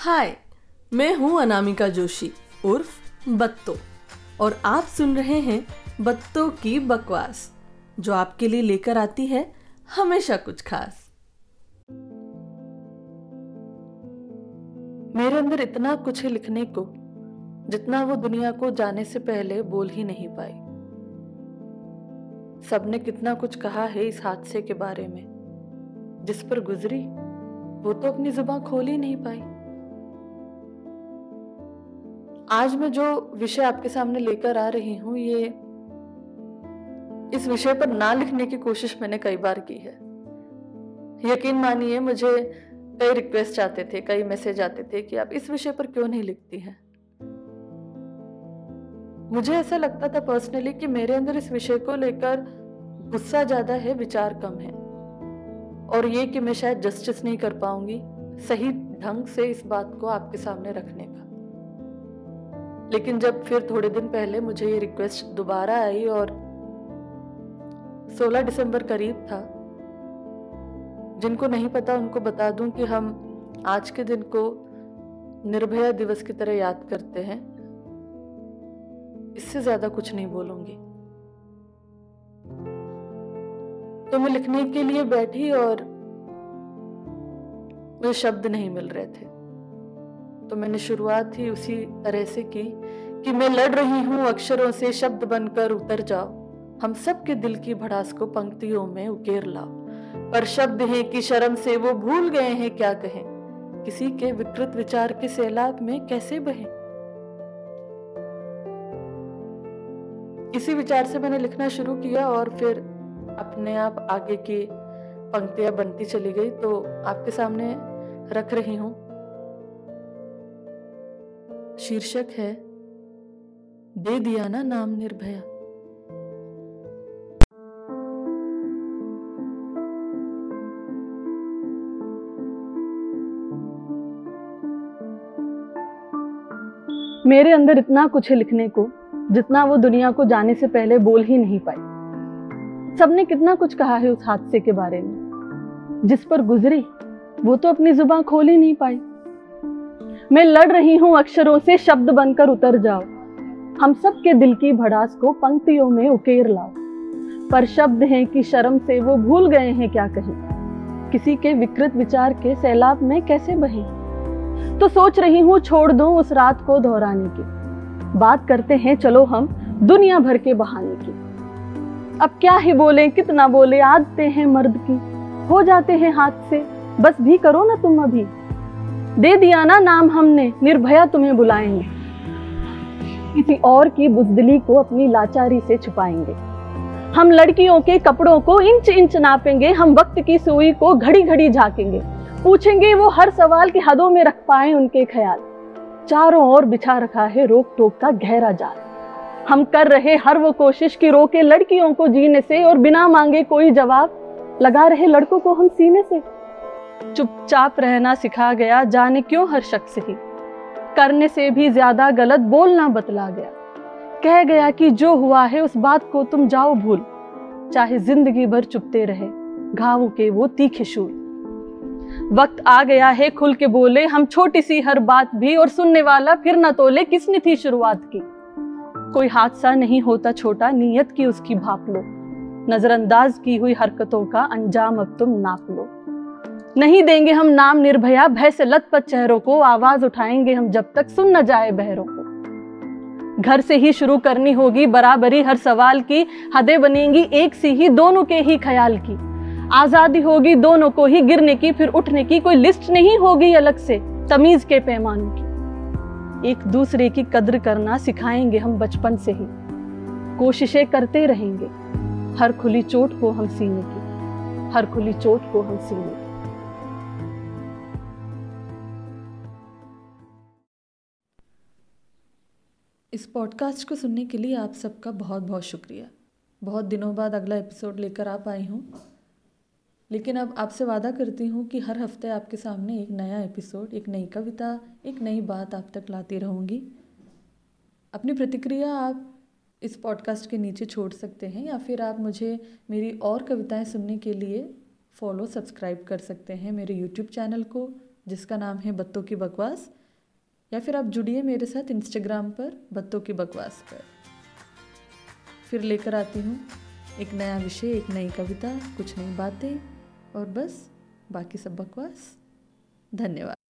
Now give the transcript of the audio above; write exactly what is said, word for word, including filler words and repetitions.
हाय, मैं हूँ अनामिका जोशी उर्फ बत्तो और आप सुन रहे हैं बत्तो की बकवास, जो आपके लिए लेकर आती है हमेशा कुछ खास। मेरे अंदर इतना कुछ है लिखने को, जितना वो दुनिया को जाने से पहले बोल ही नहीं पाई। सबने कितना कुछ कहा है इस हादसे के बारे में, जिस पर गुजरी वो तो अपनी जुबान खोल ही नहीं पाई। आज मैं जो विषय आपके सामने लेकर आ रही हूं, ये इस विषय पर ना लिखने की कोशिश मैंने कई बार की है। यकीन मानिए, मुझे कई रिक्वेस्ट आते थे, कई मैसेज आते थे कि आप इस विषय पर क्यों नहीं लिखती हैं। मुझे ऐसा लगता था पर्सनली कि मेरे अंदर इस विषय को लेकर गुस्सा ज़्यादा है, विचार कम है, और ये कि मैं शायद जस्टिस नहीं कर पाऊंगी सही ढंग से इस बात को आपके सामने रखने का। लेकिन जब फिर थोड़े दिन पहले मुझे ये रिक्वेस्ट दोबारा आई और सोलह दिसंबर करीब था, जिनको नहीं पता उनको बता दूं कि हम आज के दिन को निर्भया दिवस की तरह याद करते हैं। इससे ज्यादा कुछ नहीं बोलूंगी। तो मैं लिखने के लिए बैठी और मुझे शब्द नहीं मिल रहे थे, तो मैंने शुरुआत ही उसी तरह से की कि मैं लड़ रही हूं अक्षरों से, शब्द बनकर उतर जाओ, हम सब के दिल की भड़ास को पंक्तियों में उकेर लाओ। पर शब्द हैं कि शर्म से वो भूल गए हैं क्या कहें, किसी के विकृत विचार के सैलाब में कैसे बहें। इसी विचार से मैंने लिखना शुरू किया और फिर अपने आप आगे की पंक्तियां बनती चली गई, तो आपके सामने रख रही हूं। शीर्षक है, दे दिया ना नाम निर्भया। मेरे अंदर इतना कुछ है लिखने को, जितना वो दुनिया को जाने से पहले बोल ही नहीं पाई। सबने कितना कुछ कहा है उस हादसे के बारे में, जिस पर गुजरी वो तो अपनी जुबान खोल ही नहीं पाई। मैं लड़ रही हूँ अक्षरों से, शब्द बनकर उतर जाओ, हम सब के दिल की भड़ास को पंक्तियों में उकेर लाओ। पर शब्द हैं कि शर्म से वो भूल गए हैं क्या कहें, किसी के विकृत विचार के सैलाब में कैसे बहें। तो सोच रही हूँ छोड़ दूं उस रात को दोहराने की, बात करते हैं चलो हम दुनिया भर के बहाने की। अब क्या ही बोले, कितना बोले, आदतें हैं मर्द की, हो जाते हैं हाथ से, बस भी करो ना तुम अभी। दे दिया ना नाम हमने निर्भया, तुम्हें बुलाएंगे, किसी और की बुजदिली को अपनी लाचारी से छुपाएंगे। हम लड़कियों के कपड़ों को इंच इंच नापेंगे, हम वक्त की सुई को घड़ी घड़ी झाकेंगे, पूछेंगे वो हर सवाल की हदों में रख पाए उनके ख्याल। चारों ओर बिछा रखा है रोक टोक का गहरा जाल, हम कर रहे हर वो कोशिश कि रोके लड़कियों को जीने से, और बिना मांगे कोई जवाब लगा रहे लड़कों को हम सीने से। चुपचाप रहना सिखा गया जाने क्यों हर शख्स ही, करने से भी ज्यादा गलत बोलना बतला गया। कह गया कि जो हुआ है उस बात को तुम जाओ भूल, चाहे जिंदगी भर चुपते रहे घावों के वो तीखे शूल। वक्त आ गया है खुल के बोले हम छोटी सी हर बात भी, और सुनने वाला फिर न तोले किसने थी शुरुआत की। कोई हादसा नहीं होता छोटा, नीयत की उसकी भाप लो, नजरअंदाज की हुई हरकतों का अंजाम अब तुम नाप लो। नहीं देंगे हम नाम निर्भया, भय से लथपथ चेहरों को, आवाज उठाएंगे हम जब तक सुन न जाए बहरों को। घर से ही शुरू करनी होगी बराबरी हर सवाल की, हदें बनेंगी एक सी ही दोनों के ही ख्याल की। आजादी होगी दोनों को ही गिरने की फिर उठने की, कोई लिस्ट नहीं होगी अलग से तमीज के पैमानों की। एक दूसरे की कद्र करना सिखाएंगे हम बचपन से ही, कोशिशें करते रहेंगे हर खुली चोट को हम सीने की, हर खुली चोट को हम सीने की। इस पॉडकास्ट को सुनने के लिए आप सबका बहुत बहुत शुक्रिया। बहुत दिनों बाद अगला एपिसोड लेकर आ पाई हूँ, लेकिन अब आपसे वादा करती हूँ कि हर हफ्ते आपके सामने एक नया एपिसोड, एक नई कविता, एक नई बात आप तक लाती रहूँगी। अपनी प्रतिक्रिया आप इस पॉडकास्ट के नीचे छोड़ सकते हैं, या फिर आप मुझे मेरी और कविताएं सुनने के लिए फॉलो सब्सक्राइब कर सकते हैं मेरे यूट्यूब चैनल को, जिसका नाम है बत्तों की बकवास, या फिर आप जुड़िए मेरे साथ इंस्टाग्राम पर बत्तों की बकवास पर। फिर लेकर आती हूँ एक नया विषय, एक नई कविता, कुछ नई बातें और बस बाकी सब बकवास। धन्यवाद।